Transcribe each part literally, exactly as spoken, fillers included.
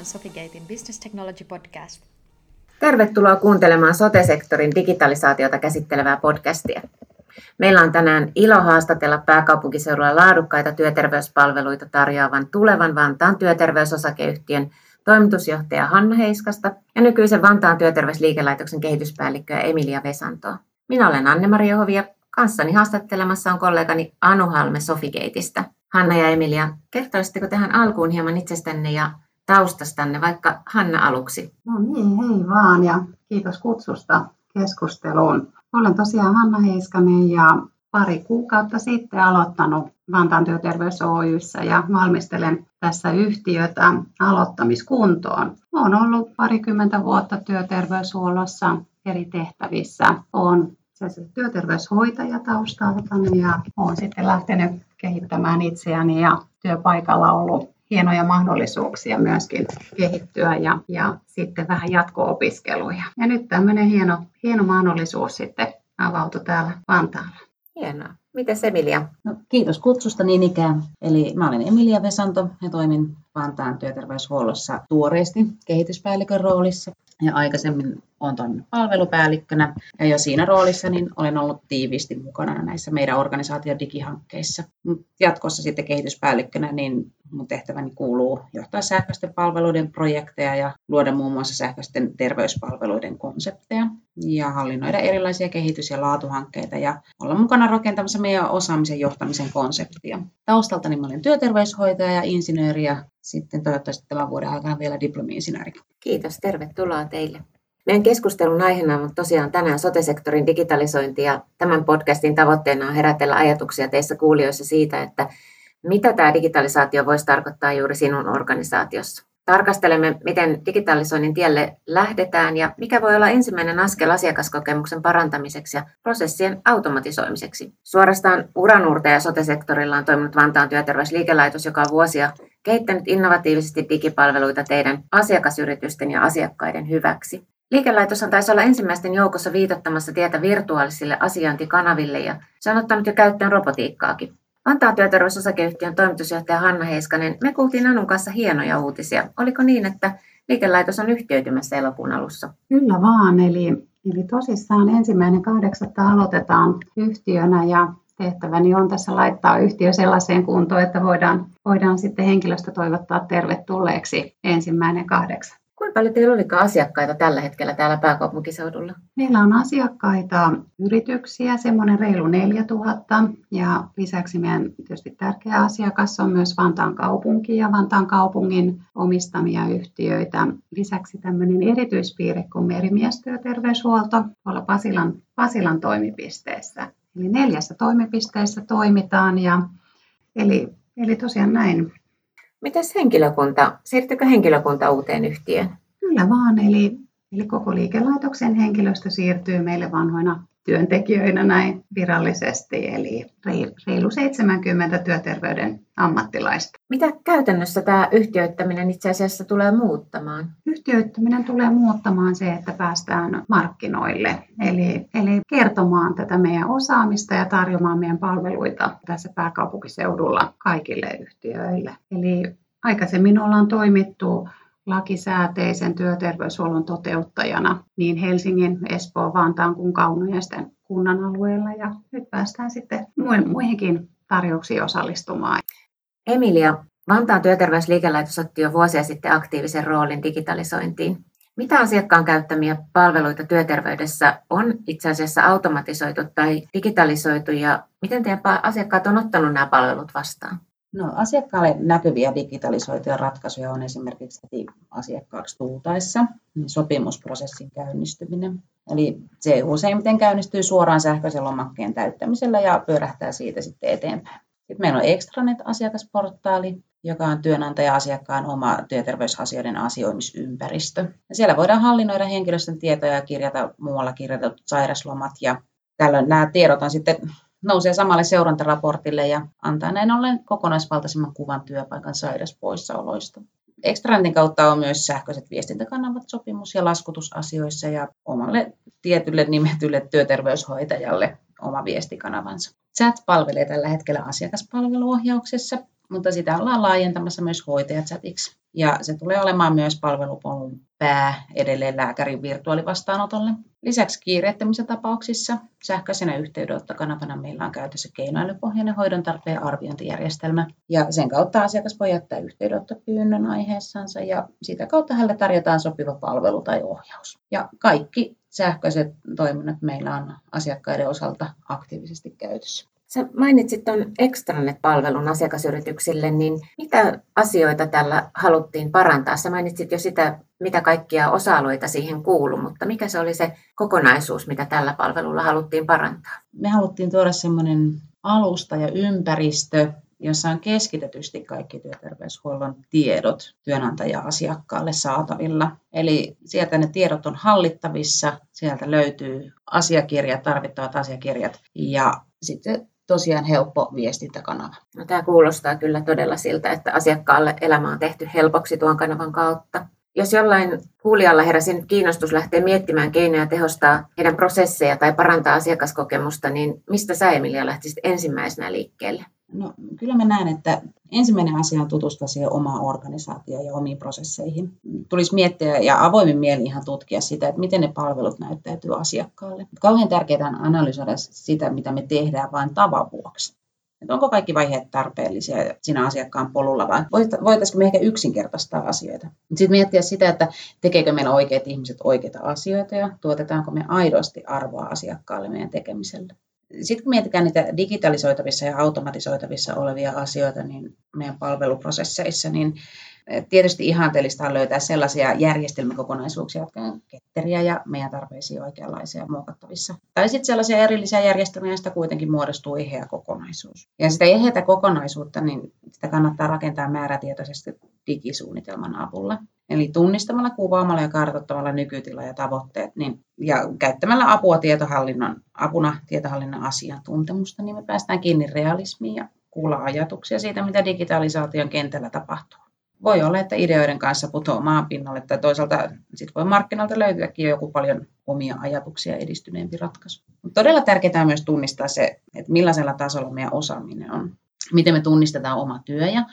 on Sofigeitin Business Technology Podcast. Tervetuloa kuuntelemaan sote-sektorin digitalisaatiota käsittelevää podcastia. Meillä on tänään ilo haastatella pääkaupunkiseudulla laadukkaita työterveyspalveluita tarjoavan tulevan Vantaan työterveysosakeyhtiön toimitusjohtaja Hanna Heiskasta ja nykyisen Vantaan työterveysliikelaitoksen kehityspäällikköä Emilia Vesantoa. Minä olen Anne-Mari Hovi ja kanssani haastattelemassa on kollegani Anu Halme Sofigateista. Hanna ja Emilia, kertoisitteko tähän alkuun hieman itsestänne ja taustastanne, vaikka Hanna aluksi? No niin, hei vaan ja kiitos kutsusta keskusteluun. Olen tosiaan Hanna Heiskanen ja pari kuukautta sitten aloittanut Vantaan työterveys Oy:ssä ja valmistelen tässä yhtiötä aloittamiskuntoon. Olen ollut parikymmentä vuotta työterveyshuollossa eri tehtävissä. Olen työterveyshoitaja taustaltani ja olen sitten lähtenyt kehittämään itseäni ja työpaikalla on ollut hienoja mahdollisuuksia myöskin kehittyä ja, ja sitten vähän jatko-opiskeluja. Ja nyt tämmöinen hieno, hieno mahdollisuus sitten avautui täällä Vantaalla. Hienoa. Mites Emilia? No, kiitos kutsusta niin ikään. Eli mä olen Emilia Vesanto ja toimin Vantaan työterveyshuollossa tuoreesti kehityspäällikön roolissa. Ja aikaisemmin olen toiminut palvelupäällikkönä ja jo siinä roolissa niin olen ollut tiiviisti mukana näissä meidän organisaation digihankkeissa. Jatkossa sitten kehityspäällikkönä niin mun tehtäväni kuuluu johtaa sähköisten palveluiden projekteja ja luoda muun muassa sähköisten terveyspalveluiden konsepteja ja hallinnoida erilaisia kehitys- ja laatuhankkeita ja olla mukana rakentamassa meidän osaamisen johtamisen konseptia. Taustaltani mä olen työterveyshoitaja ja insinööri ja sitten toivottavasti tämän vuoden aikana vielä diplomi-insinööri. Kiitos, tervetuloa teille. Meidän keskustelun aiheena on tosiaan tänään sote-sektorin digitalisointi ja tämän podcastin tavoitteena on herätellä ajatuksia teissä kuulijoissa siitä, että mitä tämä digitalisaatio voisi tarkoittaa juuri sinun organisaatiossa. Tarkastelemme, miten digitalisoinnin tielle lähdetään ja mikä voi olla ensimmäinen askel asiakaskokemuksen parantamiseksi ja prosessien automatisoimiseksi. Suorastaan uranuurtaja sote-sektorilla on toiminut Vantaan työterveysliikelaitos, joka on vuosia kehittänyt innovatiivisesti digipalveluita teidän asiakasyritysten ja asiakkaiden hyväksi. Liikelaitoshan taisi olla ensimmäisten joukossa viitottamassa tietä virtuaalisille asiointikanaville ja se on ottanut jo käyttöön robotiikkaakin. Vantaan työterveysosakeyhtiön toimitusjohtaja Hanna Heiskanen, me kuultiin Anun kanssa hienoja uutisia. Oliko niin, että liikelaitos on yhtiöitymässä elokuun alussa? Kyllä vaan, eli, eli tosissaan ensimmäinen kahdeksatta aloitetaan yhtiönä ja tehtäväni on tässä laittaa yhtiö sellaiseen kuntoon, että voidaan, voidaan sitten henkilöstö toivottaa tervetulleeksi ensimmäinen kahdeksan. Kuinka paljon teillä olikaan asiakkaita tällä hetkellä täällä pääkaupunkiseudulla? Meillä on asiakkaita yrityksiä, semmoinen reilu neljätuhatta. Ja lisäksi meidän tietysti tärkeä asiakas on myös Vantaan kaupunki ja Vantaan kaupungin omistamia yhtiöitä. Lisäksi tämmöinen erityispiirre kuin merimiestyöterveyshuolto tuolla Pasilan, Pasilan toimipisteessä. Eli neljässä toimipisteessä toimitaan. Ja, eli, eli tosiaan näin. Mitäs henkilökunta? Siirtyykö henkilökunta uuteen yhtiöön? Kyllä vaan, eli, eli koko liikelaitoksen henkilöstö siirtyy meille vanhoina työntekijöinä näin virallisesti, eli reilu seitsemänkymmentä työterveyden ammattilaista. Mitä käytännössä tämä yhtiöittäminen itse asiassa tulee muuttamaan? Yhtiöittäminen tulee muuttamaan se, että päästään markkinoille, eli, eli kertomaan tätä meidän osaamista ja tarjoamaan meidän palveluita tässä pääkaupunkiseudulla kaikille yhtiöille. Eli aikaisemmin ollaan toimittu lakisääteisen työterveyshuollon toteuttajana niin Helsingin, Espoon, Vantaan kuin Kaunoisten kunnan alueella. Ja nyt päästään sitten muihinkin tarjouksiin osallistumaan. Emilia, Vantaan työterveysliikelaitos otti jo vuosia sitten aktiivisen roolin digitalisointiin. Mitä asiakkaan käyttämiä palveluita työterveydessä on itse asiassa automatisoitu tai digitalisoitu ja miten teidän asiakkaat on ottanut nämä palvelut vastaan? No, asiakkaalle näkyviä digitalisoituja ratkaisuja on esimerkiksi heti asiakkaaksi tultaessa niin sopimusprosessin käynnistyminen. Eli se useimmiten käynnistyy suoraan sähköisen lomakkeen täyttämisellä ja pyörähtää siitä sitten eteenpäin. Sitten meillä on Extranet-asiakasportaali, joka on työnantaja-asiakkaan oma työterveysasioiden asioimisympäristö. Ja siellä voidaan hallinnoida henkilöstön tietoja ja kirjata muualla kirjoitetut sairaslomat. Ja tällöin nämä tiedot on sitten nousee samalle seurantaraportille ja antaa näin ollen kokonaisvaltaisemman kuvan työpaikan sairauspoissaoloista. Extranetin kautta on myös sähköiset viestintäkanavat sopimus- ja laskutusasioissa ja omalle tietylle nimetylle työterveyshoitajalle oma viestikanavansa. Chat palvelee tällä hetkellä asiakaspalveluohjauksessa mutta sitä ollaan laajentamassa myös hoitajachatiksi. Ja se tulee olemaan myös palvelupolun pää edelleen lääkärin virtuaalivastaanotolle. Lisäksi kiireettömissä tapauksissa sähköisenä yhteydenottokanavana meillä on käytössä keinoälypohjainen hoidon tarpeen arviointijärjestelmä. Ja sen kautta asiakas voi jättää yhteydenottopyynnön aiheessansa ja sitä kautta hänelle tarjotaan sopiva palvelu tai ohjaus. Ja kaikki sähköiset toiminnot meillä on asiakkaiden osalta aktiivisesti käytössä. Sä mainitsit tuon Extranet-palvelun asiakasyrityksille, niin mitä asioita tällä haluttiin parantaa? Sä mainitsit jo sitä, mitä kaikkia osa-alueita siihen kuului, mutta mikä se oli se kokonaisuus, mitä tällä palvelulla haluttiin parantaa? Me haluttiin tuoda semmoinen alusta ja ympäristö, jossa on keskitetysti kaikki työterveyshuollon tiedot työnantaja-asiakkaalle saatavilla. Eli sieltä ne tiedot on hallittavissa, sieltä löytyy asiakirjat, tarvittavat asiakirjat ja sitten tosiaan helppo viestintäkanava. No, tämä kuulostaa kyllä todella siltä, että asiakkaalle elämä on tehty helpoksi tuon kanavan kautta. Jos jollain kuulijalla heräsi nyt kiinnostus lähteä miettimään keinoja tehostaa heidän prosesseja tai parantaa asiakaskokemusta, niin mistä sä, Emilia, lähtisit ensimmäisenä liikkeelle? No, kyllä mä näen, että ensimmäinen asia on tutustua siihen omaan organisaatioon ja omiin prosesseihin. Tulisi miettiä ja avoimin mieli ihan tutkia sitä, että miten ne palvelut näyttäytyy asiakkaalle. Kauhean tärkeää on analysoida sitä, mitä me tehdään vain tavan vuoksi. Että onko kaikki vaiheet tarpeellisia siinä asiakkaan polulla vai voitaisiinko me ehkä yksinkertaistaa asioita. Sitten miettiä sitä, että tekeekö meillä oikeat ihmiset oikeita asioita ja tuotetaanko me aidosti arvoa asiakkaalle meidän tekemiselle. Sitten kun mietitään niitä digitalisoitavissa ja automatisoitavissa olevia asioita niin meidän palveluprosesseissa, niin tietysti ihanteellista on löytää sellaisia järjestelmäkokonaisuuksia, jotka on ketteriä ja meidän tarpeisiin oikeanlaisia muokattavissa. Tai sitten sellaisia erillisiä järjestelmiä, joista kuitenkin muodostuu eheä kokonaisuus. Ja sitä eheätä kokonaisuutta, niin sitä kannattaa rakentaa määrätietoisesti digisuunnitelman avulla. Eli tunnistamalla, kuvaamalla ja kartoittamalla nykytila ja tavoitteet niin, ja käyttämällä apua tietohallinnon, apuna tietohallinnon asiantuntemusta, niin me päästään kiinni realismiin ja kuullaan ajatuksia siitä, mitä digitalisaation kentällä tapahtuu. Voi olla, että ideoiden kanssa putoaa maanpinnalle tai toisaalta sit voi markkinalta löytyäkin joku paljon omia ajatuksia edistyneempi ratkaisu. Mut todella tärkeää on myös tunnistaa se, että millaisella tasolla meidän osaaminen on, miten me tunnistetaan oma työ ja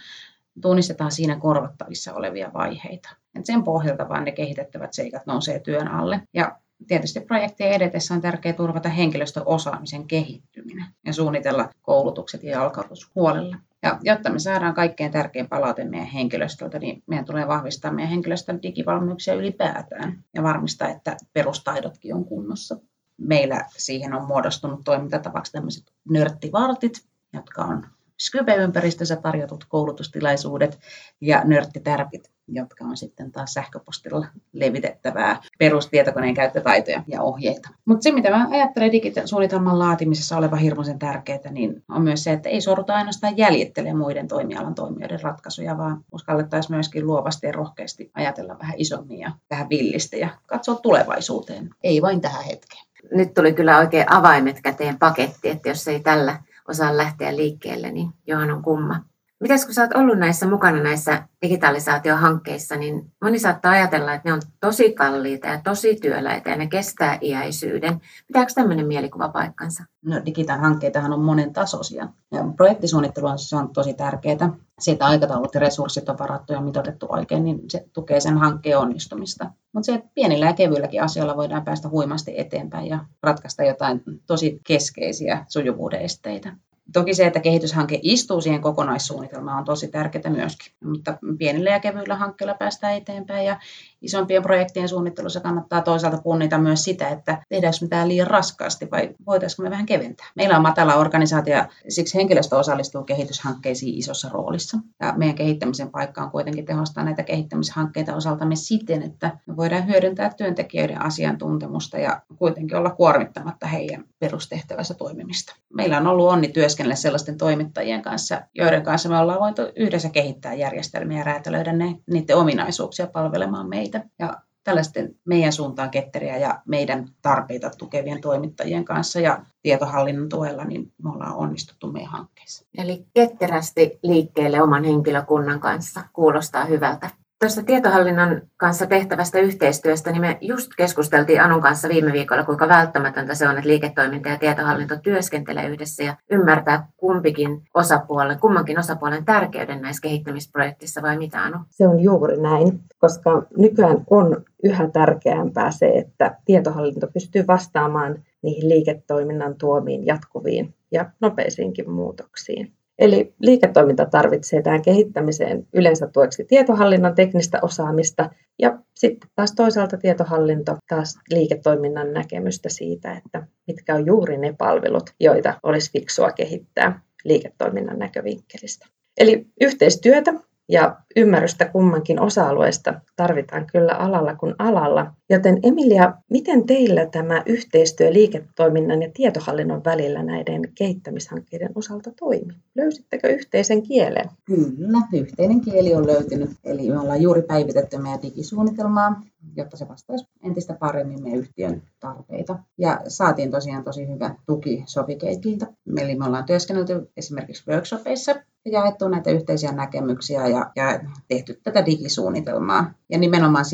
tunnistetaan siinä korvattavissa olevia vaiheita. Et sen pohjalta vaan ne kehitettävät seikat nousee työn alle. Ja tietysti projektien edetessä on tärkeää turvata henkilöstön osaamisen kehittyminen ja suunnitella koulutukset ja jalkautus huolella. Ja jotta me saadaan kaikkein tärkein palaute meidän henkilöstöltä, niin meidän tulee vahvistaa meidän henkilöstön digivalmiuksia ylipäätään ja varmistaa, että perustaidotkin on kunnossa. Meillä siihen on muodostunut toimintatavaksi tämmöiset nörttivartit, jotka on Skype-ympäristössä tarjotut koulutustilaisuudet ja nörttitärpit, jotka on sitten taas sähköpostilla levitettävää perustietokoneen käyttötaitoja ja ohjeita. Mutta se, mitä mä ajattelen digitaalisuunnitelman laatimisessa olevan hirmuisen tärkeää, niin on myös se, että ei sorruta ainoastaan jäljittelemaan muiden toimialan toimijoiden ratkaisuja, vaan uskallettaisiin myöskin luovasti ja rohkeasti ajatella vähän isommin ja vähän villisti ja katsoa tulevaisuuteen, ei vain tähän hetkeen. Nyt tuli kyllä oikein avaimet käteen paketti, että jos ei tällä osaa lähteä liikkeelle, niin johan on kumma. Mitäs kun sä oot ollut näissä mukana näissä digitalisaatiohankkeissa, niin moni saattaa ajatella, että ne on tosi kalliita ja tosi työläitä ja ne kestää iäisyyden. Pitääkö tämmöinen mielikuva paikkansa? No, digitaalihankkeitahan on monen tasoisia. Ja projektisuunnittelu on, se on tosi tärkeää. Siitä aikataulut ja resurssit on varattu ja mitoitettu oikein, niin se tukee sen hankkeen onnistumista. Mutta se, että pienillä ja kevyilläkin asioilla voidaan päästä huimasti eteenpäin ja ratkaista jotain tosi keskeisiä sujuvuuden esteitä. Toki se, että kehityshanke istuu siihen kokonaissuunnitelmaan, on tosi tärkeää myöskin, mutta pienillä ja kevyillä hankkeilla päästään eteenpäin ja isompien projektien suunnittelussa kannattaa toisaalta punnita myös sitä, että tehdäänkö me tämä liian raskaasti vai voitaisiinko me vähän keventää. Meillä on matala organisaatio ja siksi henkilöstö osallistuu kehityshankkeisiin isossa roolissa ja meidän kehittämisen paikka on kuitenkin tehostaa näitä kehittämishankkeita osaltamme siten, että me voidaan hyödyntää työntekijöiden asiantuntemusta ja kuitenkin olla kuormittamatta heidän perustehtävässä toimimista. Meillä on ollut onni työskentelyä sellaisten toimittajien kanssa, joiden kanssa me ollaan voitu yhdessä kehittää järjestelmiä ja räätälöidä ne, niiden ominaisuuksia palvelemaan meitä. Ja tällaisten meidän suuntaan ketteriä ja meidän tarpeita tukevien toimittajien kanssa ja tietohallinnon tuella, niin me ollaan onnistuttu meidän hankkeessa. Eli ketterästi liikkeelle oman henkilökunnan kanssa kuulostaa hyvältä. Tuosta tietohallinnon kanssa tehtävästä yhteistyöstä, niin me just keskusteltiin Anun kanssa viime viikolla, kuinka välttämätöntä se on, että liiketoiminta ja tietohallinto työskentelee yhdessä ja ymmärtää kumpikin osapuolen, kummankin osapuolen tärkeyden näissä kehittämisprojektissa, vai mitä Anu? Se on juuri näin, koska nykyään on yhä tärkeämpää se, että tietohallinto pystyy vastaamaan niihin liiketoiminnan tuomiin jatkuviin ja nopeisiinkin muutoksiin. Eli liiketoiminta tarvitsee tähän kehittämiseen yleensä tueksi tietohallinnon teknistä osaamista ja sitten taas toisaalta tietohallinto taas liiketoiminnan näkemystä siitä, että mitkä on juuri ne palvelut, joita olisi fiksua kehittää liiketoiminnan näkövinkkelistä. Eli yhteistyötä ja ymmärrystä kummankin osa-alueesta tarvitaan kyllä alalla kuin alalla. Joten Emilia, miten teillä tämä yhteistyö liiketoiminnan ja tietohallinnon välillä näiden kehittämishankkeiden osalta toimi? Löysittekö yhteisen kielen? Kyllä, yhteinen kieli on löytynyt. Eli me ollaan juuri päivitetty meidän digisuunnitelmaa, jotta se vastaisi entistä paremmin meidän yhtiön tarpeita. Ja saatiin tosiaan tosi hyvä tuki Sofigatelta. Eli me ollaan työskennelty esimerkiksi workshopeissa ja jaettu näitä yhteisiä näkemyksiä ja, ja tehty tätä digisuunnitelmaa. Ja nimenomaan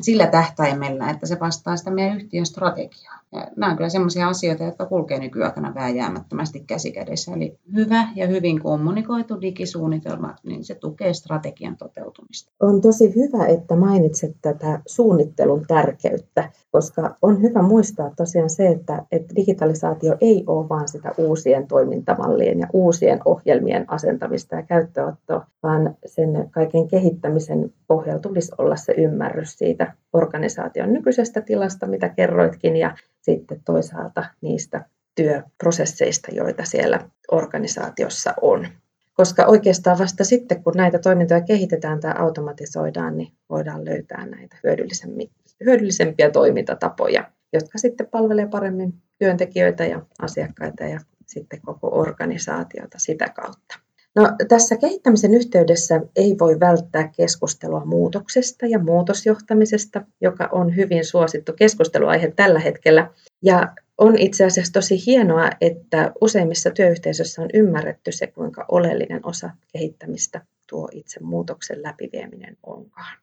sillä tähtäimellä, että se vastaa sitä meidän yhtiön strategiaa. Ja nämä on kyllä sellaisia asioita, jotka kulkee nykyaikana vääjäämättömästi käsikädessä. Eli hyvä ja hyvin kommunikoitu digisuunnitelma, niin se tukee strategian toteutumista. On tosi hyvä, että mainitset tätä suunnittelun tärkeyttä, koska on hyvä muistaa tosiaan se, että, että digitalisaatio ei ole vain sitä uusien toimintamallien ja uusien ohjelmien asentamista ja käyttöönottoa, vaan sen kaiken kehittämisen pohjalla tulisi olla se ymmärrys siitä organisaation nykyisestä tilasta, mitä kerroitkin, ja sitten toisaalta niistä työprosesseista, joita siellä organisaatiossa on. Koska oikeastaan vasta sitten, kun näitä toimintoja kehitetään tai automatisoidaan, niin voidaan löytää näitä hyödyllisempiä toimintatapoja, jotka sitten palvelee paremmin työntekijöitä ja asiakkaita ja sitten koko organisaatiota sitä kautta. No, tässä kehittämisen yhteydessä ei voi välttää keskustelua muutoksesta ja muutosjohtamisesta, joka on hyvin suosittu keskusteluaihe tällä hetkellä. Ja on itse asiassa tosi hienoa, että useimmissa työyhteisöissä on ymmärretty se, kuinka oleellinen osa kehittämistä tuo itse muutoksen läpivieminen onkaan.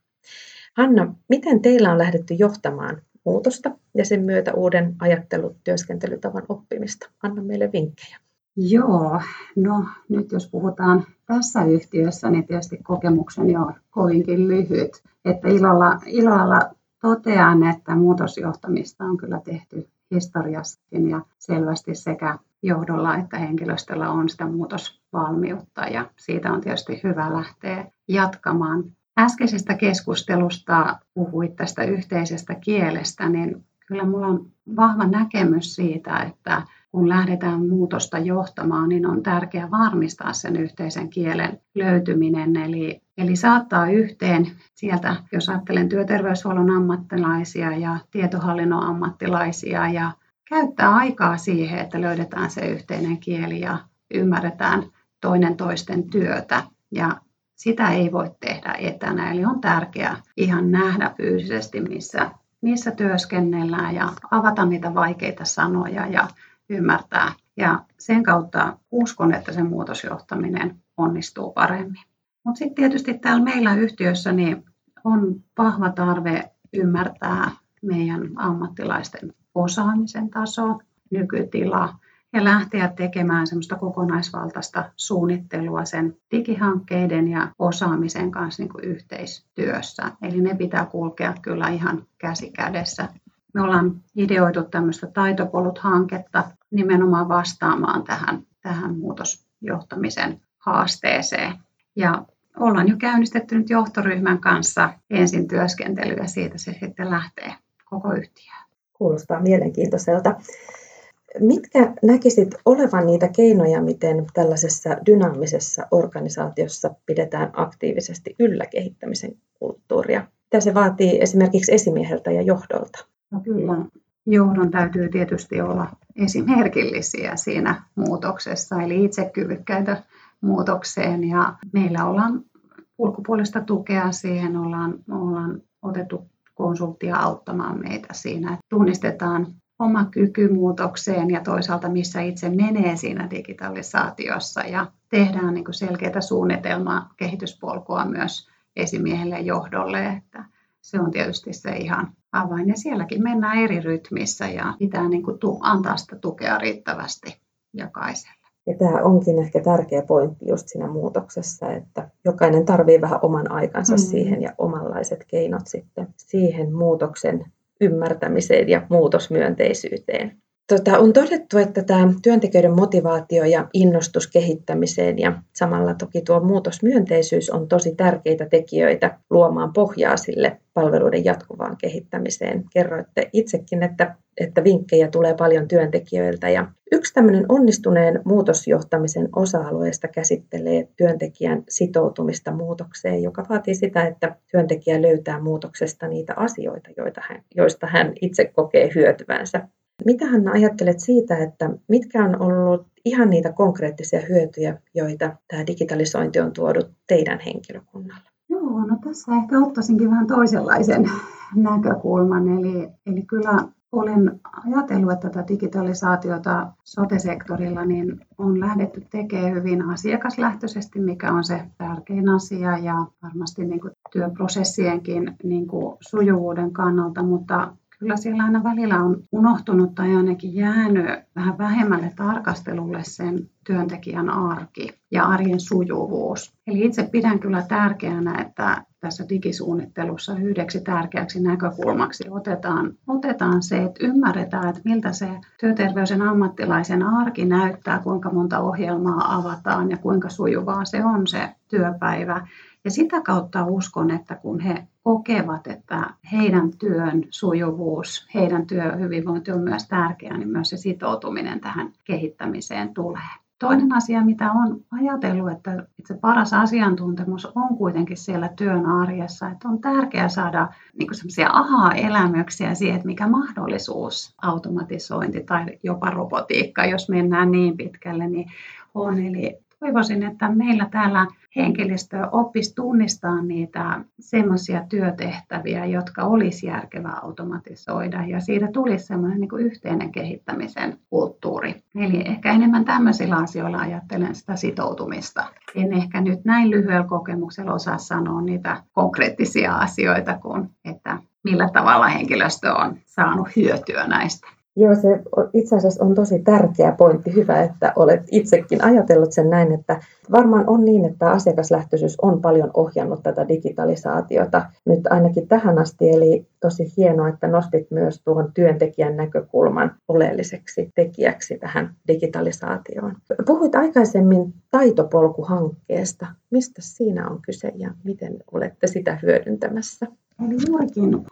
Hanna, miten teillä on lähdetty johtamaan muutosta ja sen myötä uuden ajattelu- työskentelytavan oppimista? Anna meille vinkkejä. Joo, no nyt jos puhutaan tässä yhtiössä, niin tietysti kokemukseni on kovinkin lyhyt. Että ilolla, ilolla totean, että muutosjohtamista on kyllä tehty historiassakin ja selvästi sekä johdolla että henkilöstöllä on sitä muutosvalmiutta ja siitä on tietysti hyvä lähteä jatkamaan. Äskeisestä keskustelusta puhuit tästä yhteisestä kielestä, niin kyllä minulla on vahva näkemys siitä, että kun lähdetään muutosta johtamaan, niin on tärkeää varmistaa sen yhteisen kielen löytyminen. Eli, eli saattaa yhteen sieltä, jos ajattelen työterveyshuollon ammattilaisia ja tietohallinnon ammattilaisia, ja käyttää aikaa siihen, että löydetään se yhteinen kieli ja ymmärretään toinen toisten työtä. Ja sitä ei voi tehdä etänä, eli on tärkeää ihan nähdä fyysisesti, missä, missä työskennellään ja avata niitä vaikeita sanoja ja ymmärtää. Ja sen kautta uskon, että se muutosjohtaminen onnistuu paremmin. Mutta sitten tietysti täällä meillä yhtiössä niin on vahva tarve ymmärtää meidän ammattilaisten osaamisen taso, nykytila ja lähteä tekemään semmoista kokonaisvaltaista suunnittelua sen digihankkeiden ja osaamisen kanssa niin kuin yhteistyössä. Eli ne pitää kulkea kyllä ihan käsi kädessä. Me ollaan ideoitu tämmöistä Taitopolut-hanketta nimenomaan vastaamaan tähän, tähän muutosjohtamisen haasteeseen. Ja ollaan jo käynnistetty nyt johtoryhmän kanssa ensin työskentelyä ja siitä se sitten lähtee koko yhtiöön. Kuulostaa mielenkiintoiselta. Mitkä näkisit olevan niitä keinoja, miten tällaisessa dynaamisessa organisaatiossa pidetään aktiivisesti yllä kehittämisen kulttuuria? Mitä se vaatii esimerkiksi esimieheltä ja johdolta? No kyllä, johdon täytyy tietysti olla esimerkillisiä siinä muutoksessa, eli itsekyvykkäitä muutokseen. Ja meillä ollaan ulkopuolista tukea siihen, ollaan, ollaan otettu konsulttia auttamaan meitä siinä, että tunnistetaan oma kyky muutokseen ja toisaalta missä itse menee siinä digitalisaatiossa ja tehdään niin kuin selkeää suunnitelmaa, kehityspolkua myös esimiehelle ja johdolle, että se on tietysti se ihan avain. Ja sielläkin mennään eri rytmissä ja pitää niin kuin tu- antaa sitä tukea riittävästi jokaiselle. Ja tämä onkin ehkä tärkeä pointti just siinä muutoksessa, että jokainen tarvitsee vähän oman aikansa mm. siihen ja omanlaiset keinot sitten siihen muutoksen ymmärtämiseen ja muutosmyönteisyyteen. Tota, on todettu, että tämä työntekijöiden motivaatio ja innostus kehittämiseen ja samalla toki tuo muutosmyönteisyys on tosi tärkeitä tekijöitä luomaan pohjaa sille palveluiden jatkuvaan kehittämiseen. Kerroitte itsekin, että, että vinkkejä tulee paljon työntekijöiltä. Ja yksi tämmöinen onnistuneen muutosjohtamisen osa-alueesta käsittelee työntekijän sitoutumista muutokseen, joka vaatii sitä, että työntekijä löytää muutoksesta niitä asioita, joita hän, joista hän itse kokee hyötyvänsä. Mitä Hanna ajattelet siitä, että mitkä on ollut ihan niitä konkreettisia hyötyjä, joita tämä digitalisointi on tuonut teidän henkilökunnalle? Joo, no tässä ehkä ottaisinkin vähän toisenlaisen näkökulman. Eli, eli kyllä olen ajatellut, että tätä digitalisaatiota sote-sektorilla niin on lähdetty tekemään hyvin asiakaslähtöisesti, mikä on se tärkein asia ja varmasti niin kuin työprosessienkin niin kuin sujuvuuden kannalta, mutta kyllä siellä aina välillä on unohtunut tai ainakin jäänyt vähän vähemmälle tarkastelulle sen työntekijän arki ja arjen sujuvuus. Eli itse pidän kyllä tärkeänä, että tässä digisuunnittelussa yhdeksi tärkeäksi näkökulmaksi otetaan, otetaan se, että ymmärretään, että miltä se työterveyden ammattilaisen arki näyttää, kuinka monta ohjelmaa avataan ja kuinka sujuvaa se on se työpäivä. Ja sitä kautta uskon, että kun he kokevat, että heidän työn sujuvuus, heidän työhyvinvointi on myös tärkeää, niin myös se sitoutuminen tähän kehittämiseen tulee. Toinen asia, mitä olen ajatellut, että se paras asiantuntemus on kuitenkin siellä työn arjessa, että on tärkeää saada niin kuin sellaisia aha-elämyksiä siihen, että mikä mahdollisuus automatisointi tai jopa robotiikka, jos mennään niin pitkälle, niin on. Eli toivoisin, että meillä täällä henkilöstö oppisi tunnistaa niitä semmoisia työtehtäviä, jotka olisi järkevää automatisoida. Ja siitä tulisi semmoinen niin kuin yhteinen kehittämisen kulttuuri. Eli ehkä enemmän tämmöisillä asioilla ajattelen sitä sitoutumista. En ehkä nyt näin lyhyellä kokemuksella osaa sanoa niitä konkreettisia asioita, kun että millä tavalla henkilöstö on saanut hyötyä näistä. Joo, se itse asiassa on tosi tärkeä pointti. Hyvä, että olet itsekin ajatellut sen näin, että varmaan on niin, että asiakaslähtöisyys on paljon ohjannut tätä digitalisaatiota nyt ainakin tähän asti. Eli tosi hienoa, että nostit myös tuon työntekijän näkökulman oleelliseksi tekijäksi tähän digitalisaatioon. Puhuit aikaisemmin taitopolkuhankkeesta. Mistä siinä on kyse ja miten olette sitä hyödyntämässä? Eli juurikin.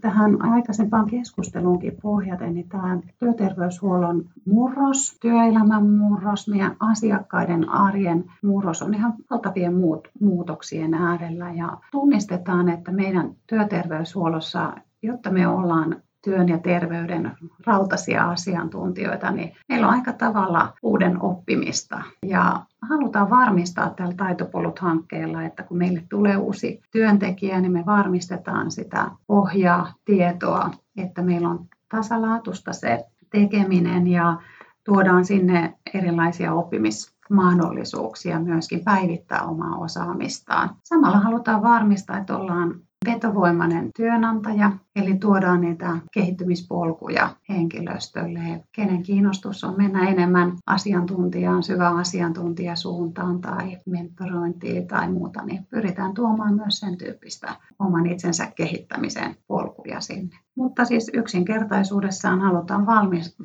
Tähän aikaisempaan keskusteluunkin pohjaten, niin tämä työterveyshuollon murros, työelämän murros, meidän asiakkaiden arjen murros on ihan valtavien muut, muutoksien äärellä. Ja tunnistetaan, että meidän työterveyshuollossa, jotta me ollaan työn ja terveyden rautaisia asiantuntijoita, niin meillä on aika tavalla uuden oppimista. Ja halutaan varmistaa tällä Taitopolut-hankkeella, että kun meille tulee uusi työntekijä, niin me varmistetaan sitä pohjaa, tietoa, että meillä on tasalaatusta se tekeminen ja tuodaan sinne erilaisia oppimismahdollisuuksia myöskin päivittää omaa osaamistaan. Samalla halutaan varmistaa, että ollaan vetovoimainen työnantaja, eli tuodaan niitä kehittymispolkuja henkilöstölle, kenen kiinnostus on mennä enemmän asiantuntijaan, syvään asiantuntijasuuntaan tai mentorointiin tai muuta, niin pyritään tuomaan myös sen tyyppistä oman itsensä kehittämisen polkuja sinne. Mutta siis yksinkertaisuudessaan halutaan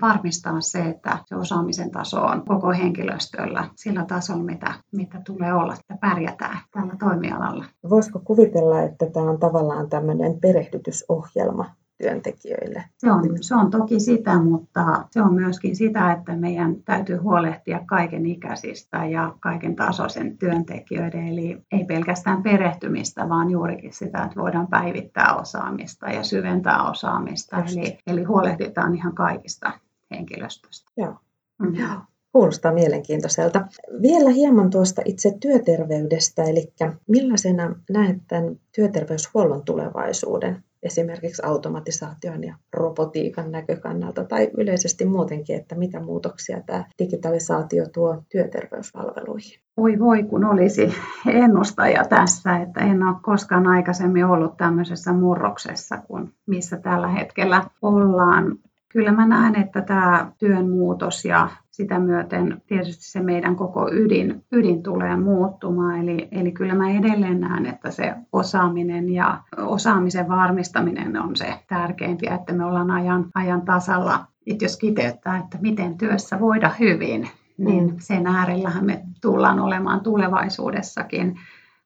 varmistaa se, että se osaamisen taso on koko henkilöstöllä sillä tasolla, mitä, mitä tulee olla, että pärjätään tällä toimialalla. Voisiko kuvitella, että tämä on tavallaan tämmöinen perehdytysohjelma työntekijöille? Se on, se on toki sitä, mutta se on myöskin sitä, että meidän täytyy huolehtia kaiken ikäisistä ja kaiken tasoisen työntekijöiden. Eli ei pelkästään perehtymistä, vaan juurikin sitä, että voidaan päivittää osaamista ja syventää osaamista. Eli, eli huolehditaan ihan kaikista henkilöstöstä. Joo. Mm-hmm. Kuulostaa mielenkiintoiselta. Vielä hieman tuosta itse työterveydestä, eli millaisena näet tämän työterveyshuollon tulevaisuuden? esimerkiksi automatisaation ja robotiikan näkökannalta tai yleisesti muutenkin, että mitä muutoksia tämä digitalisaatio tuo työterveyspalveluihin. Oi voi, kun olisi ennustaja tässä, että en ole koskaan aikaisemmin ollut tämmöisessä murroksessa kuin missä tällä hetkellä ollaan. Kyllä mä näen, että tämä työn muutos ja sitä myöten tietysti se meidän koko ydin, ydin tulee muuttumaan. Eli, eli kyllä mä edelleen näen, että se osaaminen ja osaamisen varmistaminen on se tärkeintä, että me ollaan ajan, ajan tasalla. Et jos kiteyttää, että miten työssä voida hyvin, niin sen äärellähän me tullaan olemaan tulevaisuudessakin.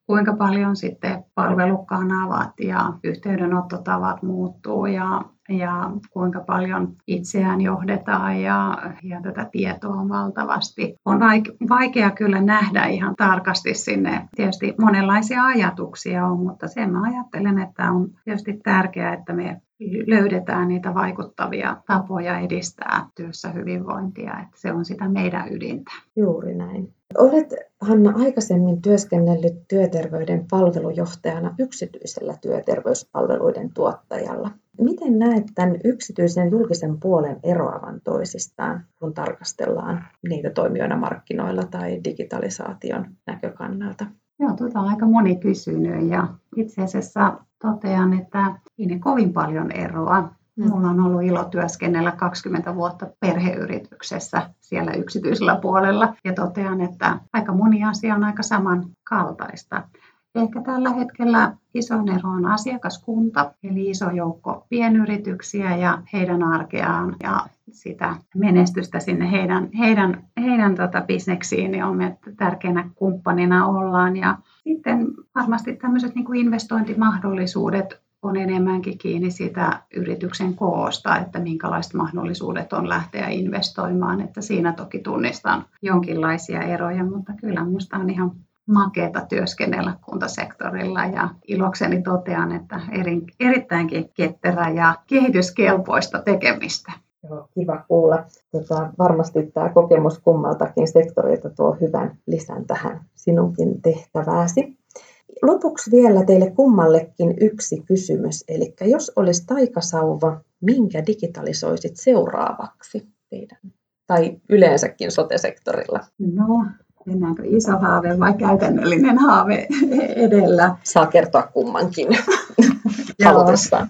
Kuinka paljon sitten palvelukanavat ja yhteydenottotavat muuttuu ja, ja kuinka paljon itseään johdetaan ja, ja tätä tietoa on valtavasti. On vaikea kyllä nähdä ihan tarkasti sinne. Tietysti monenlaisia ajatuksia on, mutta sen mä ajattelen, että on tietysti tärkeää, että me löydetään niitä vaikuttavia tapoja edistää työssä hyvinvointia. Että se on sitä meidän ydintä. Juuri näin. Olet, Hanna, aikaisemmin työskennellyt työterveyden palvelujohtajana yksityisellä työterveyspalveluiden tuottajalla. Miten näet tämän yksityisen julkisen puolen eroavan toisistaan, kun tarkastellaan niitä toimijoina markkinoilla tai digitalisaation näkökannalta? Joo, tuota on aika moni kysynyt ja itse asiassa totean, että ei ne kovin paljon eroa. Minulla on ollut ilo työskennellä kaksikymmentä vuotta perheyrityksessä siellä yksityisellä puolella ja totean, että aika moni asia on aika samankaltaista. Ehkä tällä hetkellä isoin ero on asiakaskunta, eli iso joukko pienyrityksiä ja heidän arkeaan ja sitä menestystä sinne heidän, heidän, heidän tota bisneksiin, niin on me tärkeänä kumppanina ollaan. Ja sitten varmasti tämmöiset niin kuin investointimahdollisuudet on enemmänkin kiinni sitä yrityksen koosta, että minkälaiset mahdollisuudet on lähteä investoimaan. Että siinä toki tunnistan jonkinlaisia eroja, mutta kyllä minusta on ihan makeata työskennellä kuntasektorilla ja ilokseni totean, että eri, erittäinkin ketterä ja kehityskelpoista tekemistä. Joo, kiva kuulla. Tota, varmasti tämä kokemus kummaltakin sektorilta tuo hyvän lisän tähän sinunkin tehtävääsi. Lopuksi vielä teille kummallekin yksi kysymys. Eli jos olisi taikasauva, minkä digitalisoisit seuraavaksi teidän? Tai yleensäkin sote-sektorilla? No, mennäänkö iso haave vai käytännöllinen haave edellä? Saa kertoa kummankin halutessaan.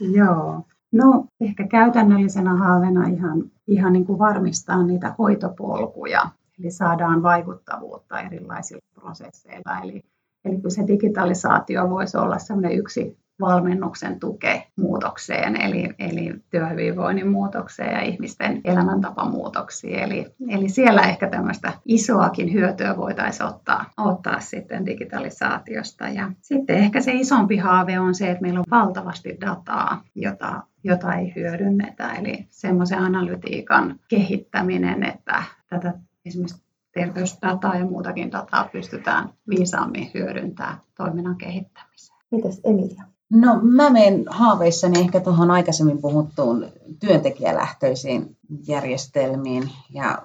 Joo. No, ehkä käytännöllisenä haaveena ihan, ihan niin kuin varmistaa niitä hoitopolkuja. Eli saadaan vaikuttavuutta erilaisilla prosesseilla. Eli Eli kyllä se digitalisaatio voisi olla sellainen yksi valmennuksen tuke muutokseen, eli, eli työhyvinvoinnin muutokseen ja ihmisten elämäntapamuutoksiin. Eli, eli siellä ehkä tämmöistä isoakin hyötyä voitaisiin ottaa, ottaa sitten digitalisaatiosta. Ja sitten ehkä se isompi haave on se, että meillä on valtavasti dataa, jota, jota ei hyödynnetä. Eli semmoisen analytiikan kehittäminen, että tätä esimerkiksi terveysdataa ja muutakin dataa pystytään viisaammin hyödyntämään toiminnan kehittämiseen. Mites Emilia? No mä menen haaveissani ehkä tuohon aikaisemmin puhuttuun työntekijälähtöisiin järjestelmiin ja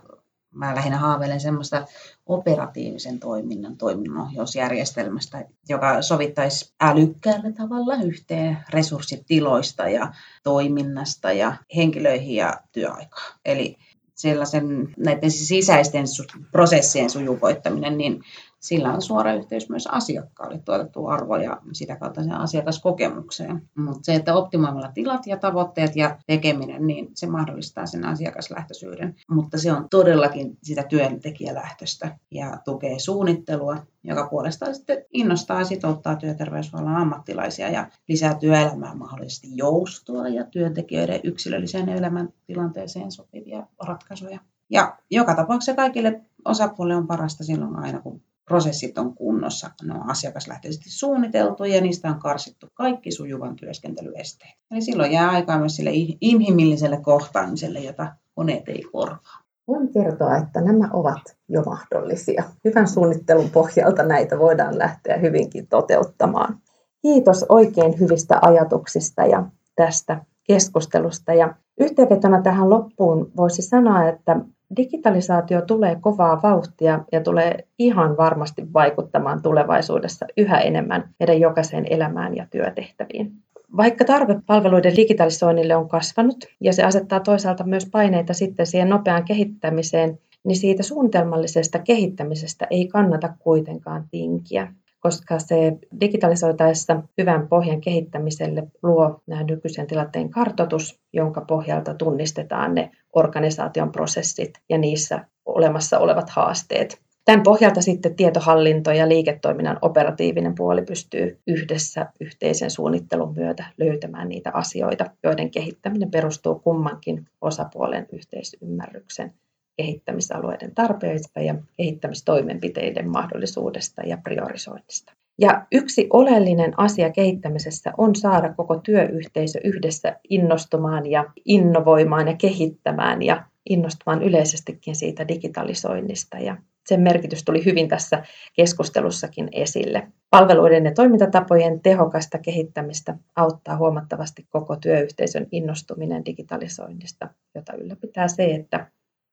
mä lähinnä haaveilen semmoista operatiivisen toiminnan toiminnanohjausjärjestelmästä, joka sovittaisi älykkäällä tavalla yhteen resurssitiloista ja toiminnasta ja henkilöihin ja työaikaa. Eli sellaisen näiden sisäisten prosessien sujuvoittaminen, niin sillä on suora yhteys myös asiakkaalle tuotettu arvo ja sitä kautta sen asiakaskokemukseen. Mutta se, että optimoimalla tilat ja tavoitteet ja tekeminen, niin se mahdollistaa sen asiakaslähtöisyyden. Mutta se on todellakin sitä työntekijälähtöistä ja tukee suunnittelua, joka puolestaan sitten innostaa ja sitouttaa työterveyshuollon ammattilaisia ja lisää työelämään mahdollisesti joustoa ja työntekijöiden yksilölliseen elämäntilanteeseen sopivia ratkaisuja. Ja joka tapauksessa kaikille osapuolille on parasta silloin aina, kun prosessit on kunnossa, ne on asiakaslähtöisesti suunniteltu ja niistä on karsittu kaikki sujuvan työskentelyesteet. Eli silloin jää aikaa myös sille inhimilliselle kohtaamiselle, jota koneet ei korvaa. Voin kertoa, että nämä ovat jo mahdollisia. Hyvän suunnittelun pohjalta näitä voidaan lähteä hyvinkin toteuttamaan. Kiitos oikein hyvistä ajatuksista ja tästä keskustelusta. Ja yhteenvetona tähän loppuun voisi sanoa, että digitalisaatio tulee kovaa vauhtia ja tulee ihan varmasti vaikuttamaan tulevaisuudessa yhä enemmän meidän jokaisen elämään ja työtehtäviin. Vaikka tarve palveluiden digitalisoinnille on kasvanut ja se asettaa toisaalta myös paineita sitten siihen nopeaan kehittämiseen, niin siitä suunnitelmallisesta kehittämisestä ei kannata kuitenkaan tinkiä, koska se digitalisoitaessa hyvän pohjan kehittämiselle luo nämä nykyisen tilanteen kartoitus, jonka pohjalta tunnistetaan ne organisaation prosessit ja niissä olemassa olevat haasteet. Tämän pohjalta sitten tietohallinto ja liiketoiminnan operatiivinen puoli pystyy yhdessä yhteisen suunnittelun myötä löytämään niitä asioita, joiden kehittäminen perustuu kummankin osapuolen yhteisymmärryksen kehittämisalueiden tarpeista ja kehittämistoimenpiteiden mahdollisuudesta ja priorisoinnista. Ja yksi oleellinen asia kehittämisessä on saada koko työyhteisö yhdessä innostumaan ja innovoimaan ja kehittämään ja innostumaan yleisestikin siitä digitalisoinnista ja sen merkitys tuli hyvin tässä keskustelussakin esille. Palveluiden ja toimintatapojen tehokasta kehittämistä auttaa huomattavasti koko työyhteisön innostuminen digitalisoinnista, jota ylläpitää se, että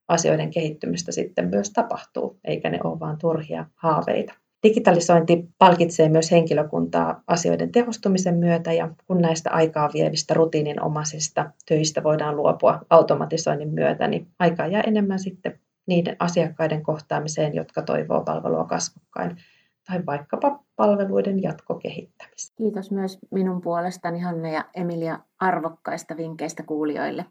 asioiden kehittymistä sitten myös tapahtuu, eikä ne ole vain turhia haaveita. Digitalisointi palkitsee myös henkilökuntaa asioiden tehostumisen myötä ja kun näistä aikaa vievistä rutiininomaisista töistä voidaan luopua automatisoinnin myötä, niin aikaa jää enemmän sitten niiden asiakkaiden kohtaamiseen, jotka toivoo palvelua kasvokkain, tai vaikkapa palveluiden jatkokehittämistä. Kiitos myös minun puolestani Hanna ja Emilia arvokkaista vinkkeistä kuulijoille.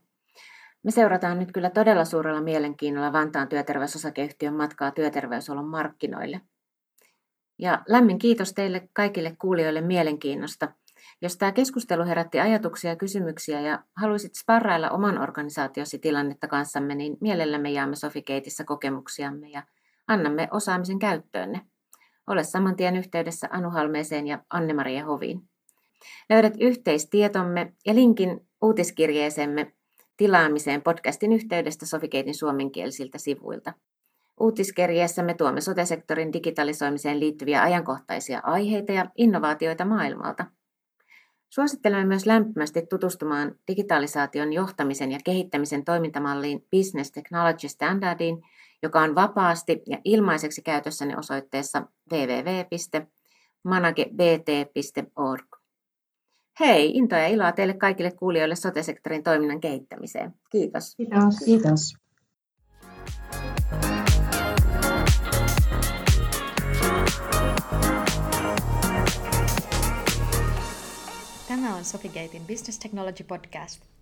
Me seurataan nyt kyllä todella suurella mielenkiinnolla Vantaan työterveysosakeyhtiön matkaa työterveyshuollon markkinoille. Ja lämmin kiitos teille kaikille kuulijoille mielenkiinnosta. Jos tämä keskustelu herätti ajatuksia ja kysymyksiä ja haluaisit sparrailla oman organisaatiosi tilannetta kanssamme, niin mielellämme jaamme Sofigateissa kokemuksiamme ja annamme osaamisen käyttöönne. Ole saman tien yhteydessä Anu Halmeeseen ja Anne-Mari Hoviin. Löydät yhteistietomme ja linkin uutiskirjeeseemme tilaamiseen podcastin yhteydestä Sofigaten suomenkielisiltä sivuilta. Uutiskirjeessä me tuomme sote-sektorin digitalisoimiseen liittyviä ajankohtaisia aiheita ja innovaatioita maailmalta. Suosittelemme myös lämpimästi tutustumaan digitalisaation johtamisen ja kehittämisen toimintamalliin Business Technology Standardiin, joka on vapaasti ja ilmaiseksi käytössäni osoitteessa double-u double-u double-u piste managebt piste org. Hei, intoa ja iloa teille kaikille kuulijoille sote-sektorin toiminnan kehittämiseen. Kiitos. Kiitos. Kiitos. Tämä on Sofigatein Business Technology Podcast.